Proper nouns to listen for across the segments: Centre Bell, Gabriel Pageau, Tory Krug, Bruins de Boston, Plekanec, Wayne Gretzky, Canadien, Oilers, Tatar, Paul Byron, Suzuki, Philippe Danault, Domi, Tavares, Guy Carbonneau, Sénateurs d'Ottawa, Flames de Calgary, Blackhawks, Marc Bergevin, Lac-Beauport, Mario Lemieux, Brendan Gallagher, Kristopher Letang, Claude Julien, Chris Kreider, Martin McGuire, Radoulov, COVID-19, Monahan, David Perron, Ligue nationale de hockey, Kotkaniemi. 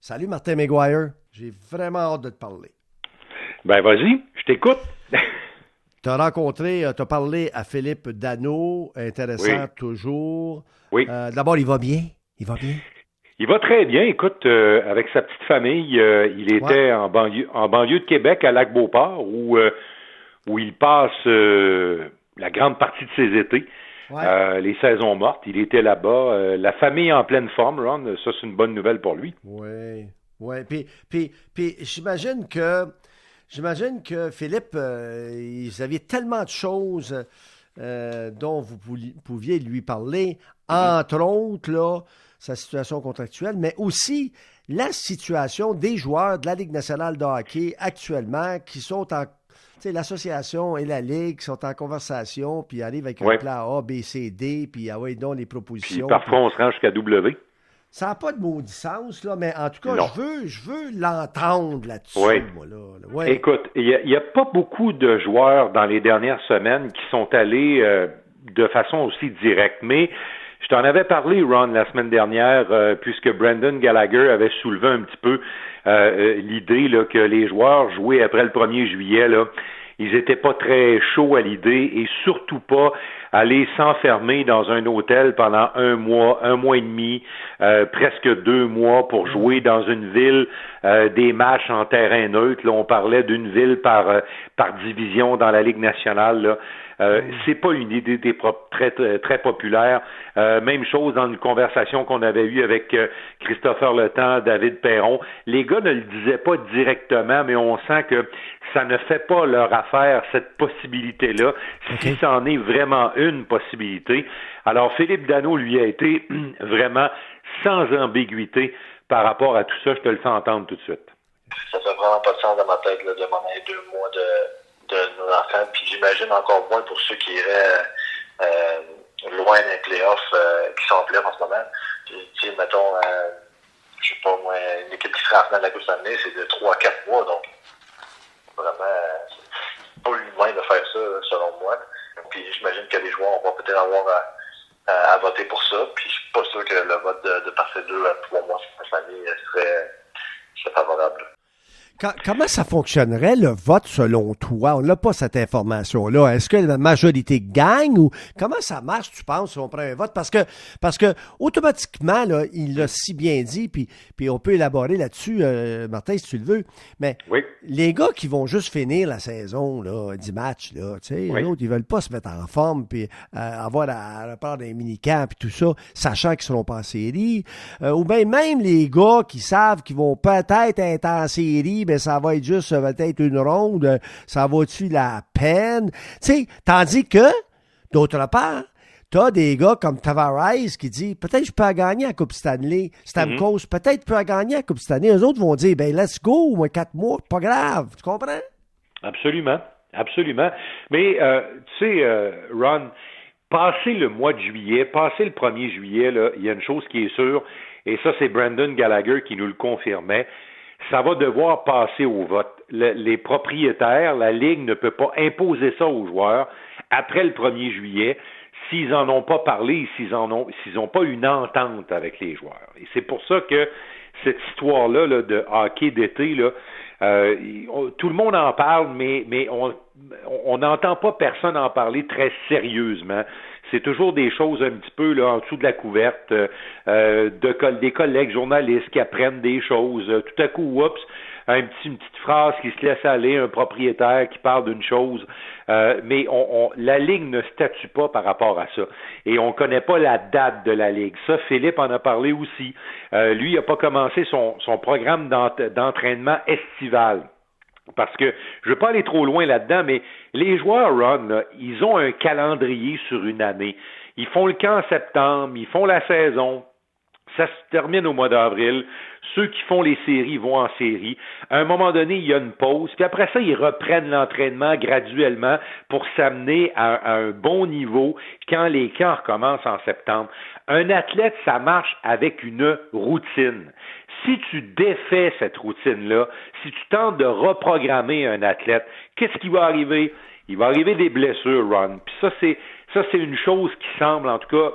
Salut Martin McGuire, j'ai vraiment hâte de te parler. Ben vas-y, je t'écoute. T'as parlé à Philippe Danault, intéressant toujours. Oui. D'abord, il va bien? Il va très bien. Écoute, avec sa petite famille, il était en banlieue de Québec, à Lac-Beauport, où il passe la grande partie de ses étés, les saisons mortes. Il était là-bas. La famille en pleine forme, Ron. Ça, c'est une bonne nouvelle pour lui. Oui. Puis j'imagine que Philippe, vous aviez tellement de choses dont vous pouviez lui parler, entre autres, là, sa situation contractuelle, mais aussi la situation des joueurs de la Ligue nationale de hockey actuellement qui sont en... Tu sais, l'association et la Ligue sont en conversation, puis arrivent avec un plan A, B, C, D, puis les propositions. Puis parfois, on se rend jusqu'à W. Ça n'a pas de maudit sens, là, mais en tout cas, je veux l'entendre là-dessus, moi, là. Ouais. Écoute, il n'y a pas beaucoup de joueurs dans les dernières semaines qui sont allés de façon aussi directe, mais je t'en avais parlé, Ron, la semaine dernière, puisque Brendan Gallagher avait soulevé un petit peu l'idée là, que les joueurs jouaient après le 1er juillet, là, ils n'étaient pas très chauds à l'idée et surtout pas aller s'enfermer dans un hôtel pendant un mois et demi, presque 2 mois pour jouer dans une ville des matchs en terrain neutre. Là, on parlait d'une ville par division dans la Ligue nationale. Là. C'est pas une idée très, très, très populaire. Même chose dans une conversation qu'on avait eue avec Kristopher Letang, David Perron. Les gars ne le disaient pas directement, mais on sent que ça ne fait pas leur affaire, cette possibilité-là, si c'en est vraiment une possibilité. Alors, Philippe Danault, lui, a été vraiment sans ambiguïté par rapport à tout ça. Je te le fais entendre tout de suite. Ça fait vraiment pas de sens dans ma tête là, de demander 2 mois de nos enfants, puis j'imagine encore moins pour ceux qui iraient loin des playoffs qui sont en playoffs en ce moment. Puis, tu sais, mettons, je sais pas moi, une équipe qui serait en finale de la Coupe Stanley, c'est de 3 à 4 mois, donc vraiment, c'est pas l'humain de faire ça, selon moi. Puis j'imagine que les joueurs vont peut-être avoir à voter pour ça. Puis je suis pas sûr que le vote de passer 2 à 3 mois sur la famille serait favorable. Comment ça fonctionnerait, le vote, selon toi? On n'a pas cette information-là. Est-ce que la majorité gagne ou comment ça marche, tu penses, si on prend un vote? Parce que automatiquement, là, il l'a si bien dit, puis on peut élaborer là-dessus, Martin, si tu le veux, mais les gars qui vont juste finir la saison, là, 10 matchs, là, tu sais, l'autre, ils veulent pas se mettre en forme, puis avoir à reprendre des mini-camps, puis tout ça, sachant qu'ils seront pas en série, ou bien même les gars qui savent qu'ils vont peut-être être en série, mais ça va être juste peut-être une ronde, ça va-tu la peine? Tu sais, tandis que, d'autre part, t'as des gars comme Tavares qui dit peut-être je peux gagner à la Coupe Stanley. Stamkos, peut-être je peux gagner à la Coupe Stanley. Eux autres vont dire, ben let's go, moins 4 mois, pas grave. Tu comprends? Absolument, absolument. Mais, tu sais, Ron, passer le mois de juillet, passer le 1er juillet, là, il y a une chose qui est sûre, et ça, c'est Brendan Gallagher qui nous le confirmait, ça va devoir passer au vote. Les propriétaires, la Ligue ne peut pas imposer ça aux joueurs après le 1er juillet s'ils n'en ont pas parlé, s'ils n'ont pas une entente avec les joueurs. Et c'est pour ça que cette histoire-là là, de hockey d'été, là, tout le monde en parle, mais on n'entend pas personne en parler très sérieusement. C'est toujours des choses un petit peu là, en dessous de la couverte, des collègues journalistes qui apprennent des choses. Tout à coup, oups, une petite phrase qui se laisse aller, un propriétaire qui parle d'une chose. Mais la Ligue ne statue pas par rapport à ça. Et on ne connaît pas la date de la Ligue. Ça, Philippe en a parlé aussi. Lui, il n'a pas commencé son programme d'entraînement estival. Parce que, je ne veux pas aller trop loin là-dedans, mais les joueurs, Ron, là, ils ont un calendrier sur une année. Ils font le camp en septembre, ils font la saison, ça se termine au mois d'avril. Ceux qui font les séries vont en série. À un moment donné, il y a une pause, puis après ça, ils reprennent l'entraînement graduellement pour s'amener à un bon niveau quand les camps recommencent en septembre. Un athlète, ça marche avec une routine. Si tu défais cette routine-là, si tu tentes de reprogrammer un athlète, qu'est-ce qui va arriver? Il va arriver des blessures, Ron. Puis ça, c'est une chose qui semble, en tout cas,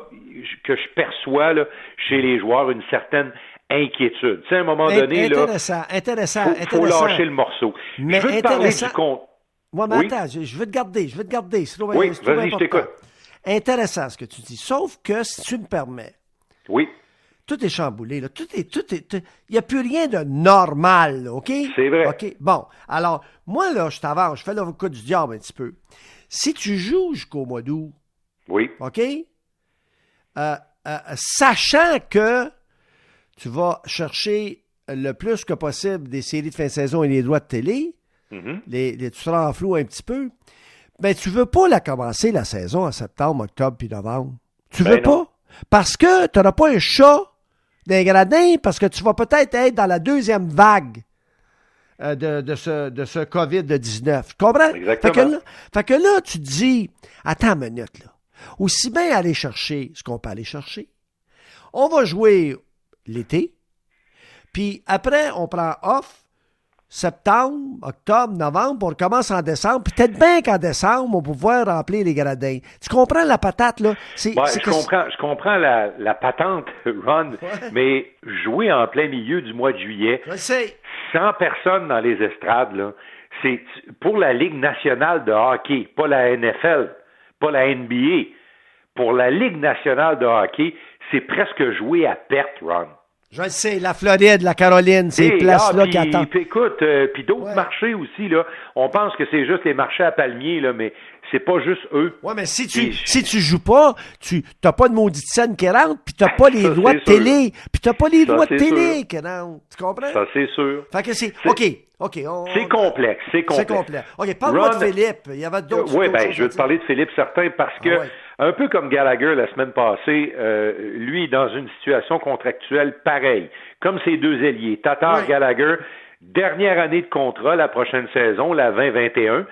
que je perçois là, chez les joueurs, une certaine inquiétude. Tu sais, à un moment donné, il faut lâcher le morceau. Mais je veux te parler du compte. Ouais, mais oui, mais attends, je veux te garder. Oui, vas-y, je t'écoute. Intéressant ce que tu dis, sauf que, si tu me permets, oui, tout est chamboulé, là. Il n'y a plus rien de normal, là, OK? C'est vrai. OK, bon, alors, moi, là, je t'avance, je fais l'avocat du diable un petit peu. Si tu joues jusqu'au mois d'août, oui, OK, sachant que tu vas chercher le plus que possible des séries de fin de saison et des droits de télé, mm-hmm, tu seras en flou un petit peu, ben, tu veux pas la commencer la saison en septembre, octobre puis novembre. Tu veux pas. Parce que tu n'auras pas un chat d'un gradin, parce que tu vas peut-être être dans la deuxième vague de ce COVID-19. Tu comprends? Exactement. Fait que là, tu te dis, attends une minute, là. Aussi bien aller chercher ce qu'on peut aller chercher. On va jouer l'été, puis après, on prend off. Septembre, octobre, novembre, on recommence en décembre. Peut-être bien qu'en décembre, on pourrait remplir les gradins. Tu comprends la patate, là? Je comprends la patente, Ron, ouais, mais jouer en plein milieu du mois de juillet, 100 personnes dans les estrades, là, c'est pour la Ligue nationale de hockey, pas la NFL, pas la NBA. Pour la Ligue nationale de hockey, c'est presque jouer à perte, Ron. Je le sais, la Floride, la Caroline, ces places-là qui attendent. Écoute, puis d'autres marchés aussi, là. On pense que c'est juste les marchés à palmiers, là, mais c'est pas juste eux. Ouais, mais si tu joues pas, tu t'as pas de maudite scène qui rentre, puis t'as pas les droits de télé, puis t'as pas les droits de télé qui rentrent. Tu comprends? Ça, c'est sûr. Fait que c'est... OK. C'est complexe. OK, parle-moi de Philippe. Il y avait d'autres... Oui, bien, je veux te parler de Philippe certain parce que... Ouais. Un peu comme Gallagher la semaine passée, lui, dans une situation contractuelle pareille, comme ses deux ailiers, Tatar, oui, Gallagher, dernière année de contrat, la prochaine saison, la 20-21.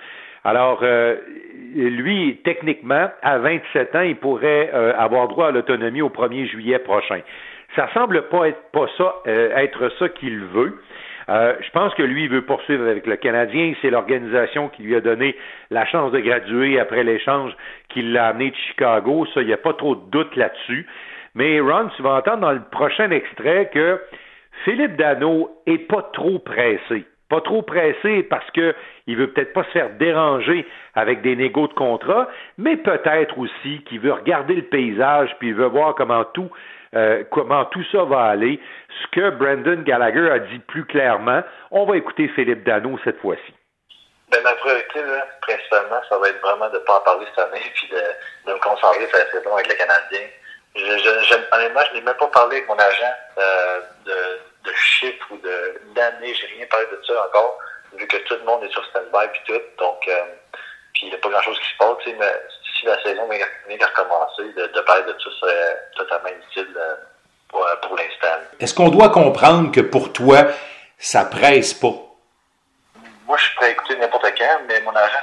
Alors, lui, techniquement, à 27 ans, il pourrait avoir droit à l'autonomie au 1er juillet prochain. Ça semble pas être ça qu'il veut. Je pense que lui, il veut poursuivre avec le Canadien. C'est l'organisation qui lui a donné la chance de graduer après l'échange qui l'a amené de Chicago. Ça, il n'y a pas trop de doute là-dessus. Mais Ron, tu vas entendre dans le prochain extrait que Philippe Danault n'est pas trop pressé. Pas trop pressé parce que il veut peut-être pas se faire déranger avec des négos de contrat, mais peut-être aussi qu'il veut regarder le paysage puis il veut voir comment tout ça va aller. Ce que Brendan Gallagher a dit plus clairement, on va écouter Philippe Danault cette fois-ci. Ben, ma priorité, là, principalement, ça va être vraiment de ne pas en parler cette année puis de me concentrer sur la saison avec le Canadien. Honnêtement, je n'ai même pas parlé avec mon agent de chiffres ou d'années. J'ai rien parlé de ça encore, vu que tout le monde est sur stand-by puis tout. Donc, puis il n'y a pas grand-chose qui se passe. Mais si la saison vient de recommencer, de parler de ça serait totalement inutile pour l'instant. Est-ce qu'on doit comprendre que pour toi, ça presse pas? Moi, je suis prêt à écouter n'importe quand, mais mon agent,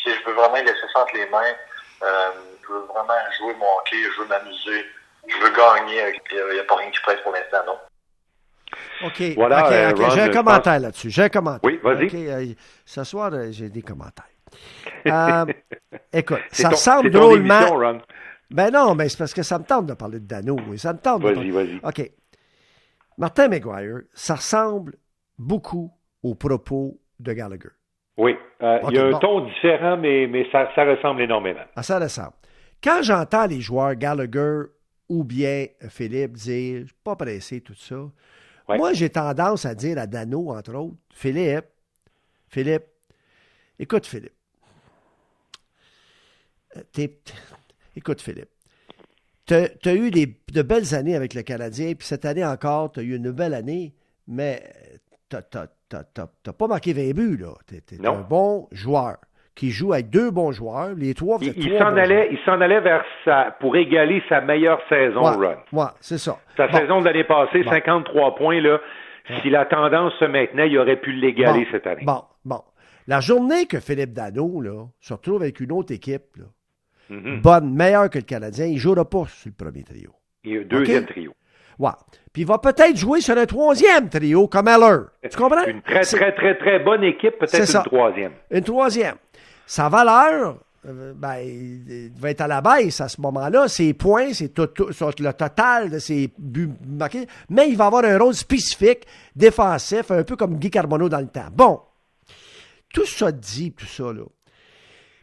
si je veux vraiment laisser ça entre les mains, je veux vraiment jouer mon hockey, je veux m'amuser, je veux gagner. Il n'y a pas rien qui presse pour l'instant, non? OK, voilà, Ron, j'ai un commentaire là-dessus. Oui, vas-y. Okay, ce soir, j'ai des commentaires. Écoute, ça ressemble drôlement... Émission, ben non, mais c'est parce que ça me tente de parler de Danault. Ça me tente Vas-y. OK. Martin McGuire, ça ressemble beaucoup aux propos de Gallagher. Oui. Okay, il y a un ton différent, mais ça ressemble énormément. Ah, ça ressemble. Quand j'entends les joueurs Gallagher ou bien Philippe dire « je suis pas pressé, tout ça ouais », moi, j'ai tendance à dire à Danault, entre autres, « Philippe, écoute Philippe, écoute, Philippe, tu as eu de belles années avec le Canadien, puis cette année encore, tu as eu une belle année, mais tu n'as pas marqué 20 buts, là. Tu es un bon joueur qui joue avec deux bons joueurs. Les trois, il s'en allait vers ça pour égaler sa meilleure saison, Ron. Oui, c'est ça. Sa saison de l'année passée, 53 points, là. Ouais. Si la tendance se maintenait, il aurait pu l'égaler cette année. Bon. La journée que Philippe Danault, là, se retrouve avec une autre équipe, là, mm-hmm, bonne, meilleure que le Canadien, il ne jouera pas sur le premier trio. Et le deuxième trio. Ouais. Puis il va peut-être jouer sur un troisième trio comme Heller. Tu comprends? Une très, très, très, très bonne équipe, peut-être une troisième. Ça va l'heure, il va être à la baisse à ce moment-là. Ses points, c'est tout le total de ses buts marqués. Mais il va avoir un rôle spécifique, défensif, un peu comme Guy Carbonneau dans le temps. Bon, tout ça dit, tout ça, là.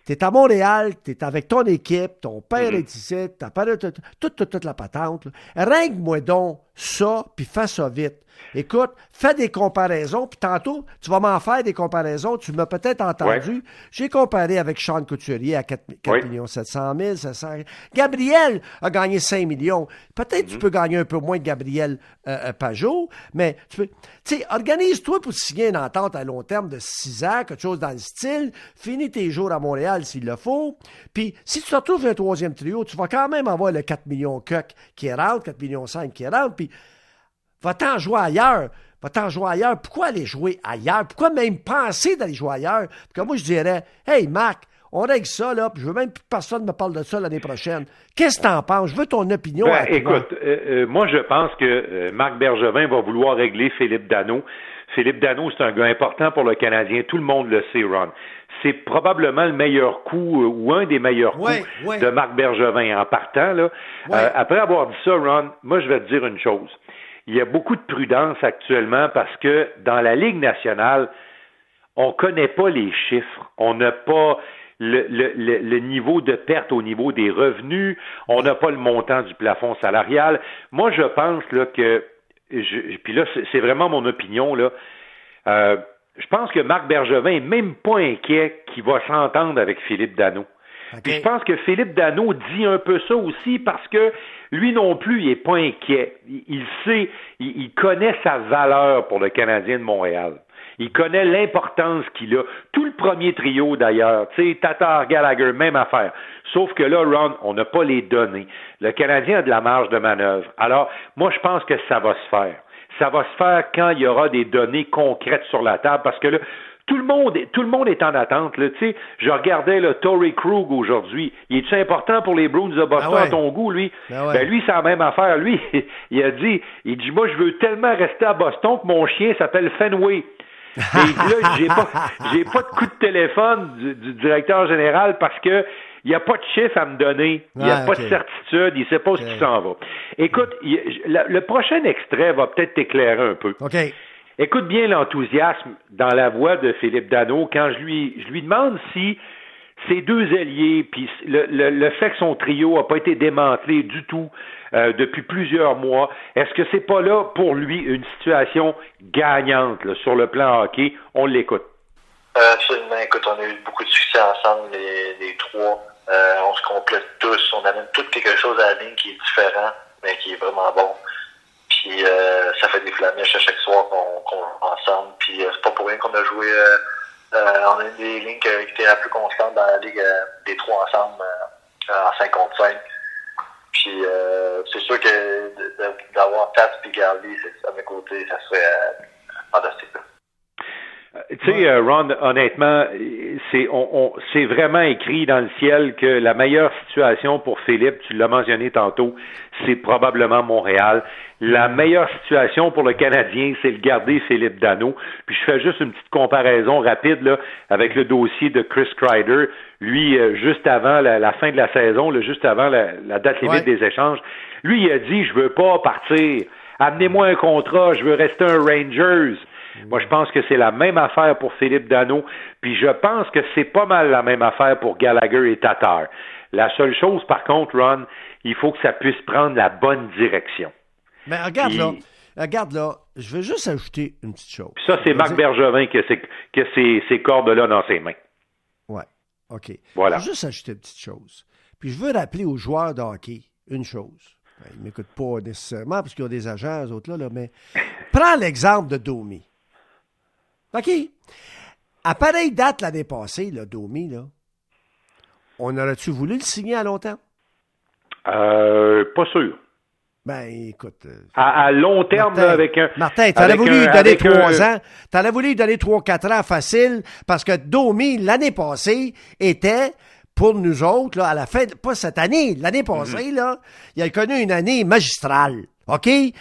T'es à Montréal, t'es avec ton équipe, ton père est ici, ta père, toute la patente. Règle-moi donc ça, puis fais ça vite. Écoute, fais des comparaisons, puis tantôt, tu vas m'en faire des comparaisons, tu m'as peut-être entendu. Ouais. J'ai comparé avec Sean Couturier à 4 700 000, 700... Gabriel a gagné 5 millions. Peut-être tu peux gagner un peu moins que Gabriel Pageau, mais tu sais, organise-toi pour signer une entente à long terme de 6 ans, quelque chose dans le style, finis tes jours à Montréal s'il le faut, puis si tu te retrouves un troisième trio, tu vas quand même avoir le 4 millions qui rentre, 4 millions 5 qui rentre, puis va-t'en jouer ailleurs. Va-t'en jouer ailleurs. Pourquoi aller jouer ailleurs? Pourquoi même penser d'aller jouer ailleurs? Parce que moi, je dirais, « Hey, Marc, on règle ça, là, puis je veux même que personne me parle de ça l'année prochaine. » Qu'est-ce que t'en penses? Je veux ton opinion. Ben, écoute, moi, je pense que Marc Bergevin va vouloir régler Philippe Danault. Philippe Danault, c'est un gars important pour le Canadien. Tout le monde le sait, Ron. C'est probablement le meilleur coup ou un des meilleurs coups de Marc Bergevin en partant. Là. Ouais. Après avoir dit ça, Ron, moi, je vais te dire une chose. Il y a beaucoup de prudence actuellement parce que dans la Ligue nationale, on ne connaît pas les chiffres. On n'a pas le niveau de perte au niveau des revenus. On n'a pas le montant du plafond salarial. Moi, je pense là, que... Puis là, c'est vraiment mon opinion. Là. Je pense que Marc Bergevin n'est même pas inquiet qu'il va s'entendre avec Philippe Danault. Okay. Puis je pense que Philippe Danault dit un peu ça aussi parce que lui non plus, il n'est pas inquiet. Il sait, il connaît sa valeur pour le Canadien de Montréal. Il connaît l'importance qu'il a. Tout le premier trio, d'ailleurs. Tu sais, Tatar, Gallagher, même affaire. Sauf que là, Ron, on n'a pas les données. Le Canadien a de la marge de manœuvre. Alors, moi, je pense que ça va se faire. Ça va se faire quand il y aura des données concrètes sur la table parce que là, Tout le monde est en attente. Là. Tu sais, je regardais le Tory Krug aujourd'hui. Il est-tu important pour les Bruins de Boston à ton goût, lui? Ben lui, c'est la même affaire. Lui, il dit, moi, je veux tellement rester à Boston que mon chien s'appelle Fenway. Et là, j'ai pas de coup de téléphone du directeur général parce que il n'y a pas de chiffre à me donner. Il n'y a pas de certitude. Il ne sait pas où il s'en va. Écoute, le prochain extrait va peut-être t'éclairer un peu. OK. Écoute bien l'enthousiasme dans la voix de Philippe Danault quand je lui demande si ces deux ailiers, puis le fait que son trio n'a pas été démantelé du tout depuis plusieurs mois, est-ce que c'est pas là pour lui une situation gagnante là, sur le plan hockey? On l'écoute. Absolument. Écoute, on a eu beaucoup de succès ensemble, les trois. On se complète tous. On amène tout quelque chose à la ligne qui est différent, mais qui est vraiment bon. Puis ça fait des flamèches à chaque soir qu'on joue ensemble. Puis c'est pas pour rien qu'on a joué. On a une des lignes qui était la plus constante dans la ligue des trois ensemble en 5 contre 5. Puis c'est sûr que d'avoir Tats et Garly à mes côtés, ça serait fantastique. Tu sais, Ron, honnêtement, c'est vraiment écrit dans le ciel que la meilleure situation pour Philippe, tu l'as mentionné tantôt, c'est probablement Montréal. La meilleure situation pour le Canadien, c'est de garder Philippe Danault. Puis je fais juste une petite comparaison rapide là, avec le dossier de Chris Kreider. Lui, juste avant la fin de la saison, là, juste avant la date limite des échanges, lui, il a dit « Je veux pas partir. Amenez-moi un contrat. Je veux rester un Rangers. » Moi, je pense que c'est la même affaire pour Philippe Danault, puis je pense que c'est pas mal la même affaire pour Gallagher et Tatar. La seule chose, par contre, Ron, il faut que ça puisse prendre la bonne direction. Mais regarde puis, là, je veux juste ajouter une petite chose. Ça, c'est Marc Bergevin qui a ces cordes-là dans ses mains. Oui, OK. Voilà. Je veux juste ajouter une petite chose. Puis je veux rappeler aux joueurs de hockey une chose. Ben, ils ne m'écoutent pas nécessairement parce qu'ils ont des agents, eux autres là, mais prends l'exemple de Domi. OK. À pareille date l'année passée, là, Domi, là, on aurait-tu voulu le signer à long terme? Pas sûr. Ben, écoute. À long terme, Martin, là, avec un. Martin, t'aurais voulu lui donner 3 ans. T'aurais voulu lui donner 3-4 ans facile parce que Domi, l'année passée, était. Pour nous autres, là, à la fin, pas cette année, l'année passée, là, il a connu une année magistrale. OK? Oui.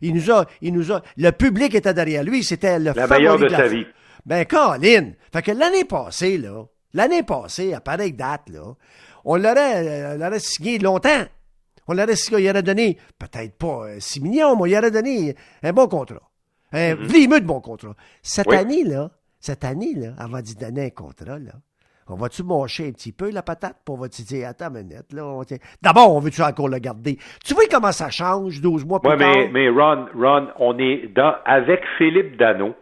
Il nous a. Le public était derrière lui, c'était la meilleure de sa vie. Ben, Colin. Fait que l'année passée, là, L'année passée, à pareille date, là, on l'aurait signé longtemps. On l'aurait signé, il aurait donné, peut-être pas 6 millions, mais il aurait donné un bon contrat. Un vlimeux de bon contrat. Cette année-là, avant d'y donner un contrat, là, on va-tu mâcher un petit peu la patate, puis on va-tu dire, attends une minute, là, d'abord, on veut-tu encore le garder? Tu vois comment ça change 12 mois plus tard? Oui, mais Ron, on est avec Philippe Danault,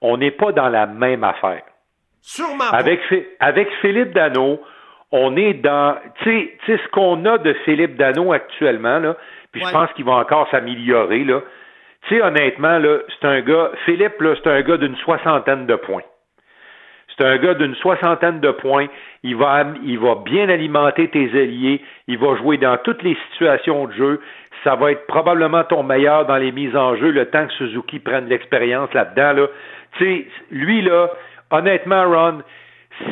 on n'est pas dans la même affaire. Sûrement pas. Avec Philippe Danault, on est dans... Tu sais, ce qu'on a de Philippe Danault actuellement, là, puis je pense qu'il va encore s'améliorer, là. Tu sais, honnêtement, là, c'est un gars... Philippe, là, c'est un gars d'une soixantaine de points. C'est un gars d'une soixantaine de points. Il va bien alimenter tes ailiers. Il va jouer dans toutes les situations de jeu. Ça va être probablement ton meilleur dans les mises en jeu le temps que Suzuki prenne l'expérience là-dedans. Là. Tu sais, lui, là, honnêtement, Ron,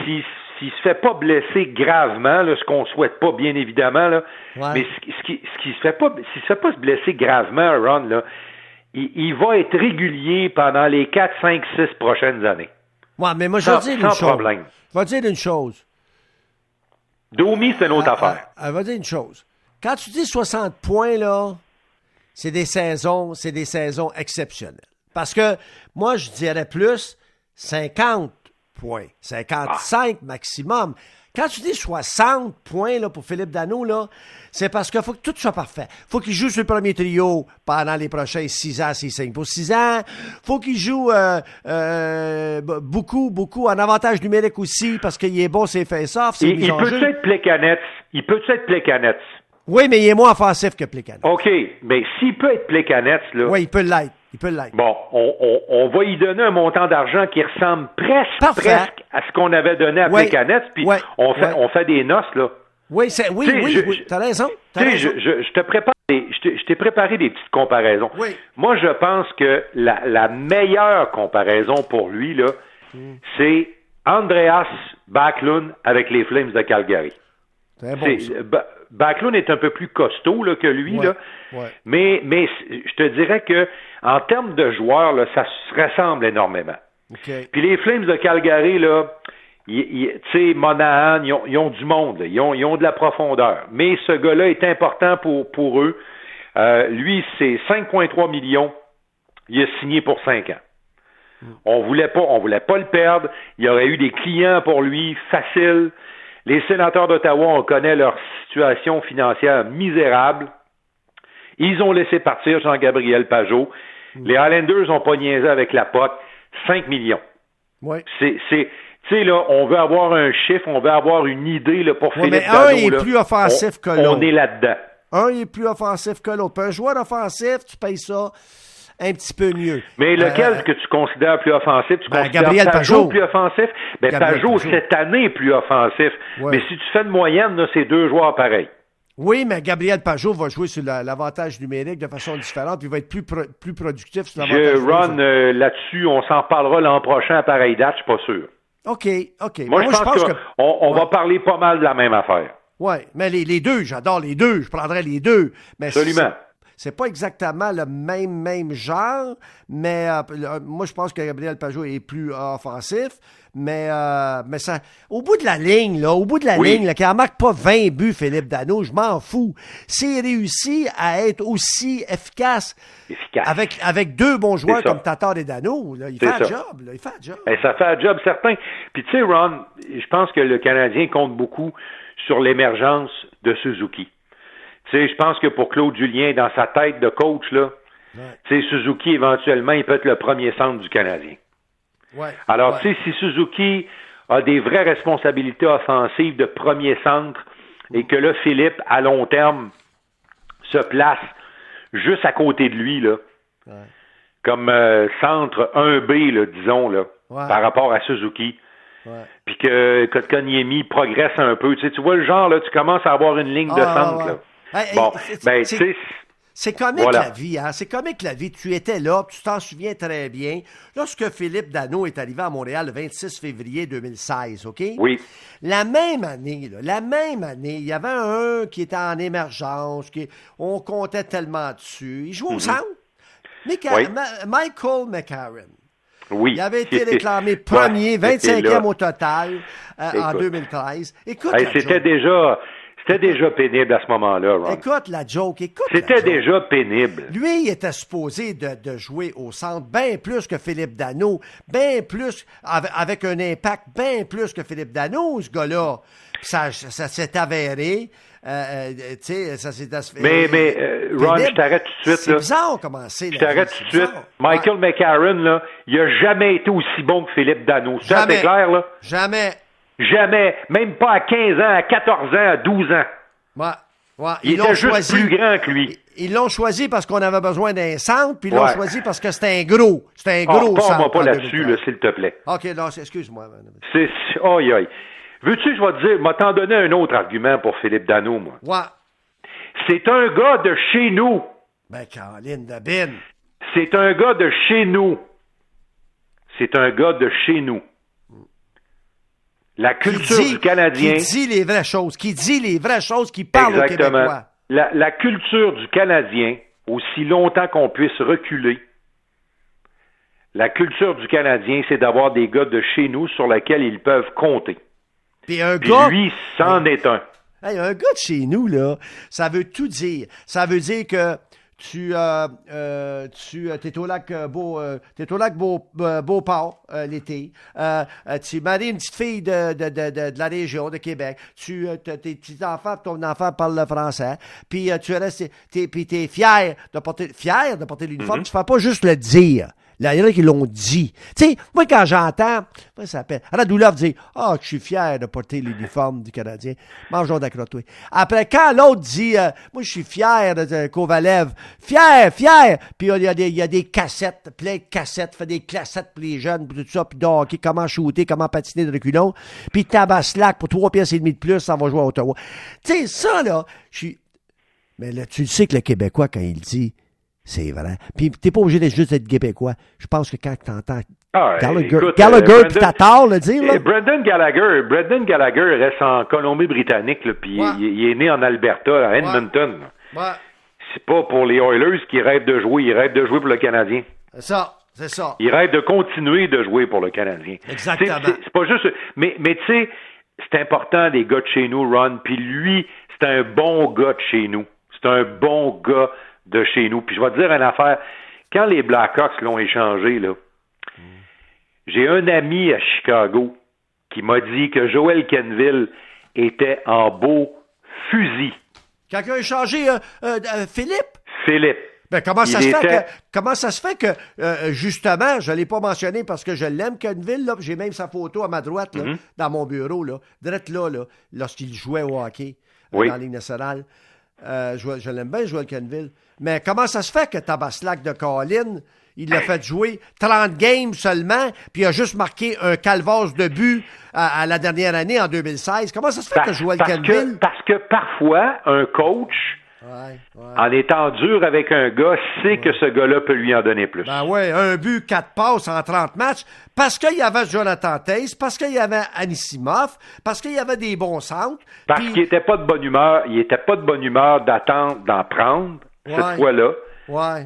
s'il se fait pas blesser gravement, là, ce qu'on souhaite pas, bien évidemment, là, mais s'il se fait pas se blesser gravement, Ron, là, il va être régulier pendant les 4, 5, 6 prochaines années. Ouais, mais moi, je vais dire une chose. Domi, c'est une autre affaire. Je vais dire une chose. Quand tu dis 60 points, là, c'est des saisons exceptionnelles. Parce que moi, je dirais plus 50 points, 55 maximum. Quand tu dis 60 points là, pour Philippe Danault, là, c'est parce qu'il faut que tout soit parfait. Faut qu'il joue sur le premier trio pendant les prochains 6 ans, s'il signe pour 6 ans. Faut qu'il joue beaucoup en avantage numérique aussi parce qu'il est bon, c'est face-off. Il peut être Plekanec. Oui, mais il est moins offensif que Plekanec. OK, mais s'il peut être Plekanec, là... Oui, il peut l'être. Bon, on va y donner un montant d'argent qui ressemble presque à ce qu'on avait donné à Plekanec, puis on fait des noces, là. Oui, t'as raison. Je t'ai préparé des petites comparaisons. Oui. Moi, je pense que la meilleure comparaison pour lui, là, c'est Andreas Backlund avec les Flames de Calgary. Backlund est un peu plus costaud là, que lui, là. Mais je te dirais que en termes de joueurs, là, ça se ressemble énormément. Okay. Puis les Flames de Calgary, là, tu sais, Monahan, ils ont du monde, là. Ils ont de la profondeur. Mais ce gars-là est important pour eux. Lui, c'est 5,3 millions. Il a signé pour 5 ans. On voulait pas le perdre. Il y aurait eu des clients pour lui, facile. Les Sénateurs d'Ottawa, on connaît leur situation financière misérable. Ils ont laissé partir Jean-Gabriel Pageau. Les Highlanders ont pas niaisé avec la pote. 5 millions. Oui. Tu sais, là, on veut avoir un chiffre, on veut avoir une idée, là, pour Philippe Danault. Mais un est plus offensif que l'autre. On est là-dedans. Un est plus offensif que l'autre. Un joueur offensif, tu payes ça un petit peu mieux. Mais lequel que tu considères plus offensif? Tu considères Gabriel Pageau plus offensif? Ben, Pageau, cette année, plus offensif. Ouais. Mais si tu fais de moyenne, là, c'est deux joueurs pareils. Oui, mais Gabriel Pageau va jouer sur l'avantage numérique de façon différente, puis il va être plus productif sur l'avantage numérique. Ron, là-dessus, on s'en parlera l'an prochain à pareille date, je suis pas sûr. OK. Moi, je pense qu'on va parler pas mal de la même affaire. Oui, mais les deux, j'adore les deux, je prendrais les deux. Mais absolument. C'est pas exactement le même genre, mais moi, je pense que Gabriel Pageau est plus offensif, mais ça, au bout de la ligne, qu'il en marque pas 20 buts, Philippe Danault, je m'en fous. S'il réussit à être aussi efficace. Avec deux bons joueurs comme Tatar et Danault, là, il fait un job. Ben, ça fait un job certain. Puis tu sais, Ron, je pense que le Canadien compte beaucoup sur l'émergence de Suzuki. Tu sais, je pense que pour Claude Julien, dans sa tête de coach, là, tu sais, Suzuki, éventuellement, il peut être le premier centre du Canadien. Alors, tu sais, si Suzuki a des vraies responsabilités offensives de premier centre et que là, Philippe, à long terme, se place juste à côté de lui, là, comme centre 1B, là, disons, là, par rapport à Suzuki, puis que Kotkaniemi progresse un peu. Tu vois le genre, là, tu commences à avoir une ligne de centre, là. Bon, c'est comique la vie, hein? C'est comique la vie. Tu étais là, tu t'en souviens très bien. Lorsque Philippe Danault est arrivé à Montréal le 26 février 2016, OK? Oui. La même année, il y avait un qui était en émergence, on comptait tellement dessus. Il jouait au centre. Michael McCarron. Oui. Il avait été réclamé premier, 25e au total en 2013. Écoute, c'était déjà pénible à ce moment-là, Ron. Écoute la joke, déjà pénible. Lui, il était supposé de jouer au centre bien plus que Philippe Danault, bien plus, avec un impact bien plus que Philippe Danault, ce gars-là. Ça s'est avéré, tu sais, ça s'est avéré. Mais Ron, je t'arrête tout de suite, là. C'est bizarre comment c'est, là. Je t'arrête tout de suite. Michael McCarron, là, il a jamais été aussi bon que Philippe Danault. Ça, c'est clair, là? Jamais, même pas à 15 ans, à 14 ans, à 12 ans. Ouais. Il était juste plus grand que lui. Ils l'ont choisi parce qu'on avait besoin d'un centre, puis ils l'ont choisi parce que c'était un gros. C'était un gros centre. Parle-moi pas là-dessus, là, s'il te plaît. OK, non, excuse-moi. Aïe. Veux-tu, je vais te dire, m'a t'en donné un autre argument pour Philippe Danault, moi. Ouais. C'est un gars de chez nous. Ben, Caroline de Bin. C'est un gars de chez nous. La culture du Canadien... Qui dit les vraies choses, qui parle aux Québécois. La culture du Canadien, aussi longtemps qu'on puisse reculer, la culture du Canadien, c'est d'avoir des gars de chez nous sur lesquels ils peuvent compter. Puis lui, c'en est un. Hey, un gars de chez nous, là, ça veut tout dire. Ça veut dire que t'es au Lac-Beauport l'été. Tu maries une petite fille de la région de Québec. Tes petits enfants, ton enfant parle le français. Puis tu restes, t'es fier de porter l'uniforme. Mm-hmm. Tu fais pas juste le dire. Là, il y en a qui l'ont dit. Tu sais, moi, quand j'entends, ça s'appelle Radoulov dit « Ah, je suis fier de porter l'uniforme du Canadien. Mangeons d'acrotouille. » Après, quand l'autre dit « Moi, je suis fier de Kovalev. Fier. » Puis il y a des cassettes, plein de cassettes, fait des classettes pour les jeunes, pour tout ça, puis de hockey, comment shooter, comment patiner de reculons. Puis Tabaslac pour 3,5 piastres de plus, ça va jouer à Ottawa. Tu sais, ça, là, je suis... Mais là, tu sais que le Québécois, quand il dit... C'est vrai. Puis t'es pas obligé juste d'être québécois. Je pense que quand t'entends Gallagher puis Tatar le dire, là. Brendan Gallagher reste en Colombie-Britannique, puis il est né en Alberta, à Edmonton. Ouais. C'est pas pour les Oilers qui rêvent de jouer. Ils rêvent de jouer pour le Canadien. C'est ça. Ils rêvent de continuer de jouer pour le Canadien. Exactement. C'est pas juste... Mais tu sais, c'est important, les gars de chez nous, Ron. Puis lui, c'est un bon gars de chez nous. C'est un bon gars de chez nous. Puis je vais te dire une affaire. Quand les Blackhawks l'ont échangé, là, j'ai un ami à Chicago qui m'a dit que Joël Quenneville était en beau fusil. Quelqu'un a échangé Philippe? Ben, comment ça se fait que justement, je ne l'ai pas mentionné parce que je l'aime, Quenneville, là, j'ai même sa photo à ma droite, là, dans mon bureau, là, drette là, lorsqu'il jouait au hockey dans la Ligue nationale. Je l'aime bien, Joël Quenneville. Mais comment ça se fait que Tabaslac de Colline, il l'a fait jouer 30 games seulement, puis il a juste marqué un calvasse de but à la dernière année, en 2016? Comment ça se fait que Joël Quenneville... Parce que parfois, un coach, en étant dur avec un gars, sait que ce gars-là peut lui en donner plus. Ben oui, un but, 4 passes en 30 matchs, parce qu'il y avait Jonathan Taze, parce qu'il y avait Anisimov, parce qu'il y avait des bons centres. Parce qu'il n'était pas de bonne humeur, d'attendre, d'en prendre, cette fois-là,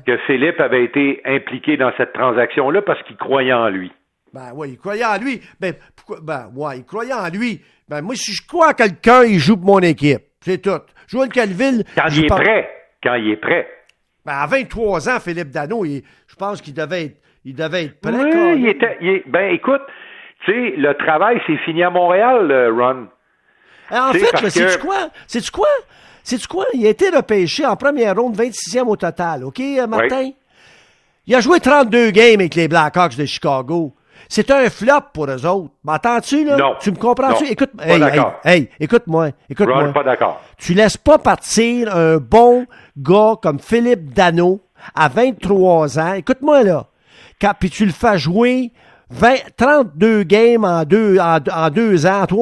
que Philippe avait été impliqué dans cette transaction-là parce qu'il croyait en lui. Ben oui, il croyait en lui. Ben moi, si je crois à quelqu'un, il joue pour mon équipe. C'est tout. Joël Quenneville... Quand il est prêt. Ben, à 23 ans, Philippe Danault, je pense qu'il devait être prêt. Oui, ben, écoute, tu sais, le travail, c'est fini à Montréal, Ron. En fait, mais sais-tu quoi? Il a été repêché en première ronde, 26e au total. OK, Martin? Oui. Il a joué 32 games avec les Blackhawks de Chicago. C'est un flop pour eux autres. M'entends-tu, là? Non. Tu me comprends-tu? Non. Écoute, écoute-moi. Ron, pas d'accord. Tu laisses pas partir un bon gars comme Philippe Danault à 23 ans. Écoute-moi, là. Puis tu le fais jouer 32 games en 2 ans. Tu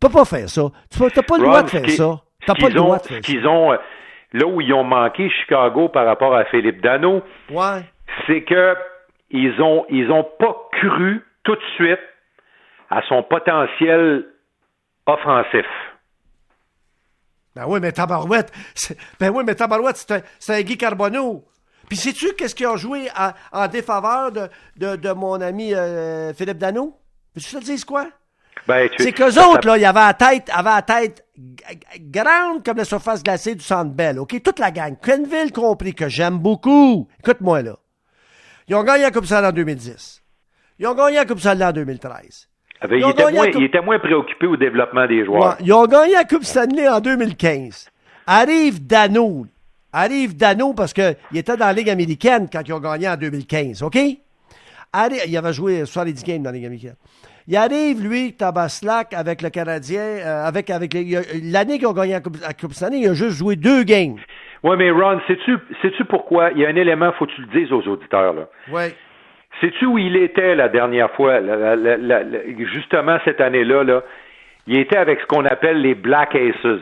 peux pas faire ça. T'as pas le droit de faire ça. Là où ils ont manqué Chicago par rapport à Philippe Danault, c'est que ils ont pas cru tout de suite à son potentiel offensif. Ben oui, mais Tabarouette, c'est un Guy Carbonneau. Puis sais-tu qu'est-ce qu'ils ont joué en défaveur de mon ami Philippe Danault? Veux-tu te dire quoi? Ben, c'est qu'eux autres, là, ils avaient la tête grande comme la surface glacée du Centre Bell. OK? Toute la gang. Quenneville compris, que j'aime beaucoup. Écoute-moi, là. Ils ont gagné la Coupe Stanley en 2010. Ils ont gagné la Coupe Stanley en 2013. Ils étaient moins préoccupés au développement des joueurs. Ouais, ils ont gagné la Coupe Stanley en 2015. Arrive Danault parce qu'il était dans la Ligue américaine quand ils ont gagné en 2015. OK? Il avait joué 70 games dans la Ligue américaine. Il arrive, lui, Tabaslac, avec le Canadien, l'année qu'ils ont gagné la Coupe Stanley, il a juste joué 2 games. Oui, mais Ron, sais-tu pourquoi? Il y a un élément, faut que tu le dises aux auditeurs, là. Oui. Sais-tu où il était la dernière fois, justement cette année-là, là? Il était avec ce qu'on appelle les Black Aces.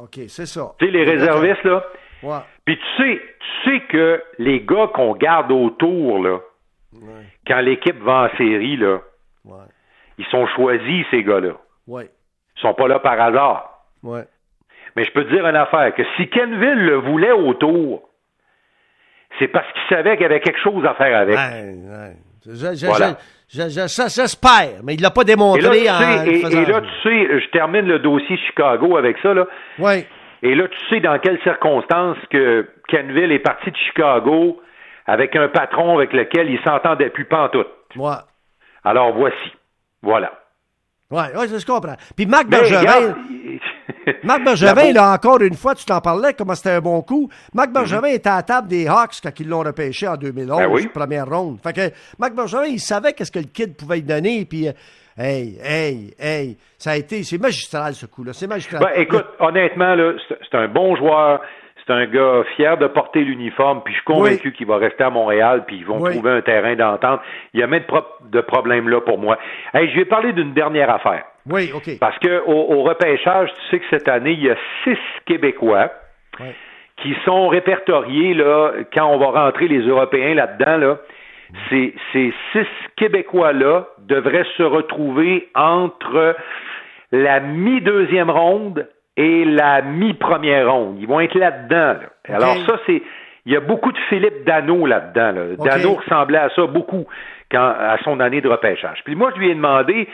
OK, c'est ça. Tu sais, les réservistes, là. Ouais. Puis tu sais que les gars qu'on garde autour, là, ouais, quand l'équipe va en série, là, ouais, ils sont choisis, ces gars-là. Ouais. Ils sont pas là par hasard. Ouais. Mais je peux te dire une affaire, que si Quenneville le voulait autour, c'est parce qu'il savait qu'il y avait quelque chose à faire avec. Ouais. J'espère, mais il ne l'a pas démontré. Et là, tu sais, je termine le dossier Chicago avec ça, là. Ouais. Et là, tu sais dans quelles circonstances que Quenneville est parti de Chicago avec un patron avec lequel il s'entendait plus pantoute. Ouais. Alors, voici. Voilà. Oui, je comprends. Puis Marc Bergevin, là, encore une fois, tu t'en parlais, comment c'était un bon coup. Marc Bergevin était à la table des Hawks quand ils l'ont repêché en 2011, ben oui, première ronde. Fait que Marc Bergevin, il savait qu'est-ce que le kid pouvait lui donner, puis hey, ça a été, c'est magistral ce coup-là, c'est magistral. Ben, écoute, honnêtement, là, c'est un bon joueur, c'est un gars fier de porter l'uniforme, puis je suis convaincu qu'il va rester à Montréal, puis ils vont trouver un terrain d'entente. Il y a même de problèmes là pour moi. Hey, je vais parler d'une dernière affaire. Oui, OK. Parce qu'au repêchage, tu sais que cette année, il y a 6 Québécois qui sont répertoriés, là, quand on va rentrer les Européens là-dedans, là, ces 6 Québécois-là devraient se retrouver entre la mi-deuxième ronde et la mi-première ronde. Ils vont être là-dedans, là. Okay. Alors ça, il y a beaucoup de Philippe Danault là-dedans, là. Okay. Danault ressemblait à ça beaucoup à son année de repêchage. Puis moi, je lui ai demandé,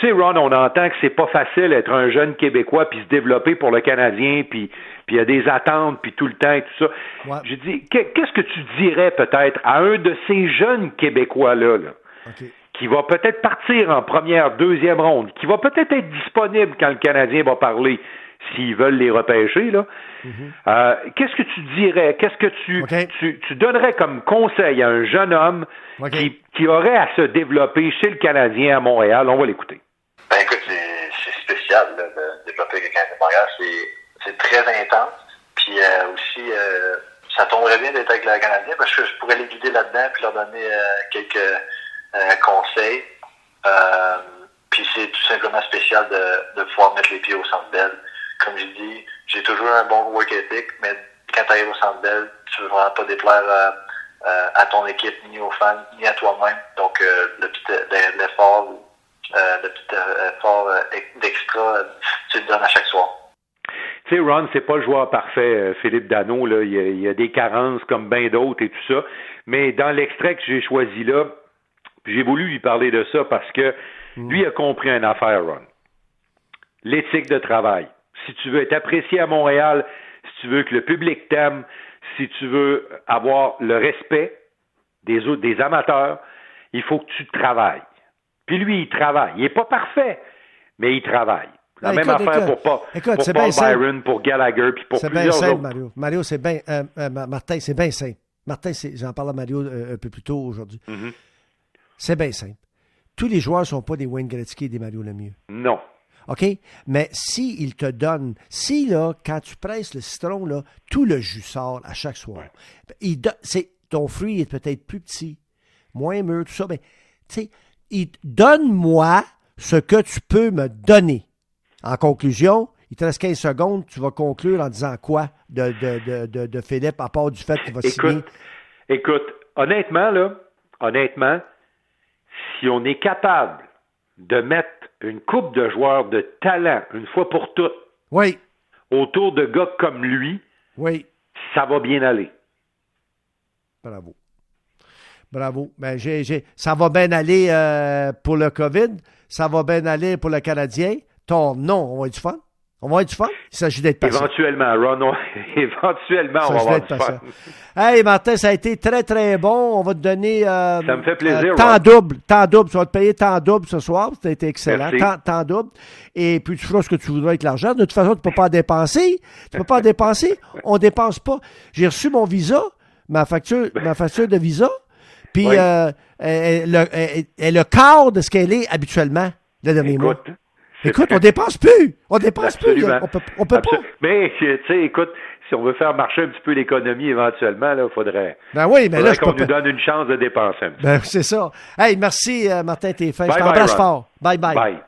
tu sais, Ron, on entend que c'est pas facile d'être un jeune Québécois puis se développer pour le Canadien, puis il y a des attentes, puis tout le temps et tout ça. Ouais. J'ai dit, qu'est-ce que tu dirais peut-être à un de ces jeunes Québécois-là, là, okay, qui va peut-être partir en première, deuxième ronde, qui va peut-être être disponible quand le Canadien va parler, s'ils veulent les repêcher, là. Mm-hmm. Qu'est-ce que tu dirais? Qu'est-ce que tu donnerais comme conseil à un jeune homme qui aurait à se développer chez le Canadien à Montréal? On va l'écouter. Ben écoute, c'est spécial, là, de développer le Canadien à Montréal. C'est très intense. Puis aussi, ça tomberait bien d'être avec le Canadien parce que je pourrais les guider là-dedans puis leur donner quelques conseils. Puis c'est tout simplement spécial de pouvoir mettre les pieds au Centre Bell. Comme je dis, j'ai toujours un bon work ethic, mais quand tu arrives au Centre Bell, tu veux vraiment pas déplaire à ton équipe, ni aux fans, ni à toi-même. Donc, le petit effort d'extra, tu le donnes à chaque soir. Tu sais, Ron, c'est pas le joueur parfait, Philippe Danault, là. Il y a des carences comme bien d'autres et tout ça. Mais dans l'extrait que j'ai choisi là, j'ai voulu lui parler de ça parce que lui a compris une affaire, Ron. L'éthique de travail. Si tu veux être apprécié à Montréal, si tu veux que le public t'aime, si tu veux avoir le respect des autres, des amateurs, il faut que tu travailles. Puis lui, il travaille. Il n'est pas parfait, mais il travaille. La même affaire pour Paul Byron, pour Gallagher, puis pour plusieurs autres. C'est bien simple, Mario. Mario, c'est bien... Martin, c'est bien simple. Martin, j'en parlais à Mario un peu plus tôt aujourd'hui. Mm-hmm. C'est bien simple. Tous les joueurs ne sont pas des Wayne Gretzky et des Mario Lemieux. Non. OK? Mais s'il te donne... Si, là, quand tu presses le citron, là, tout le jus sort à chaque soir. Ouais. Ton fruit est peut-être plus petit, moins mûr, tout ça, mais, tu sais, donne-moi ce que tu peux me donner. En conclusion, il te reste 15 secondes, tu vas conclure en disant quoi de Philippe, à part du fait qu'il va signer? Écoute, honnêtement, si on est capable de mettre une coupe de joueurs de talent, une fois pour toutes, autour de gars comme lui, ça va bien aller. Bravo. Bravo. Ben, ça va bien aller pour le COVID. Ça va bien aller pour le Canadien. On va être du fun. On va être du fun. Il s'agit d'être patient. Éventuellement, Ron. Éventuellement, on va avoir du fun. Hey, Martin, ça a été très, très bon. On va te donner... ça me fait plaisir, temps double. Tu vas te payer temps double ce soir. Ça a été excellent. Temps double. Et puis, tu feras ce que tu voudras avec l'argent. De toute façon, tu ne peux pas en dépenser. On ne dépense pas. J'ai reçu mon visa, ma facture de visa. Puis, elle est le quart de ce qu'elle est habituellement, le dernier mois. Écoute, on dépense plus. Absolument. On peut pas. Mais, tu sais, écoute, si on veut faire marcher un petit peu l'économie éventuellement, là, il faudrait qu'on nous donne une chance de dépenser un petit peu. C'est ça. Hey, merci, Martin Téfin. Je t'embrasse fort. Bye, bye.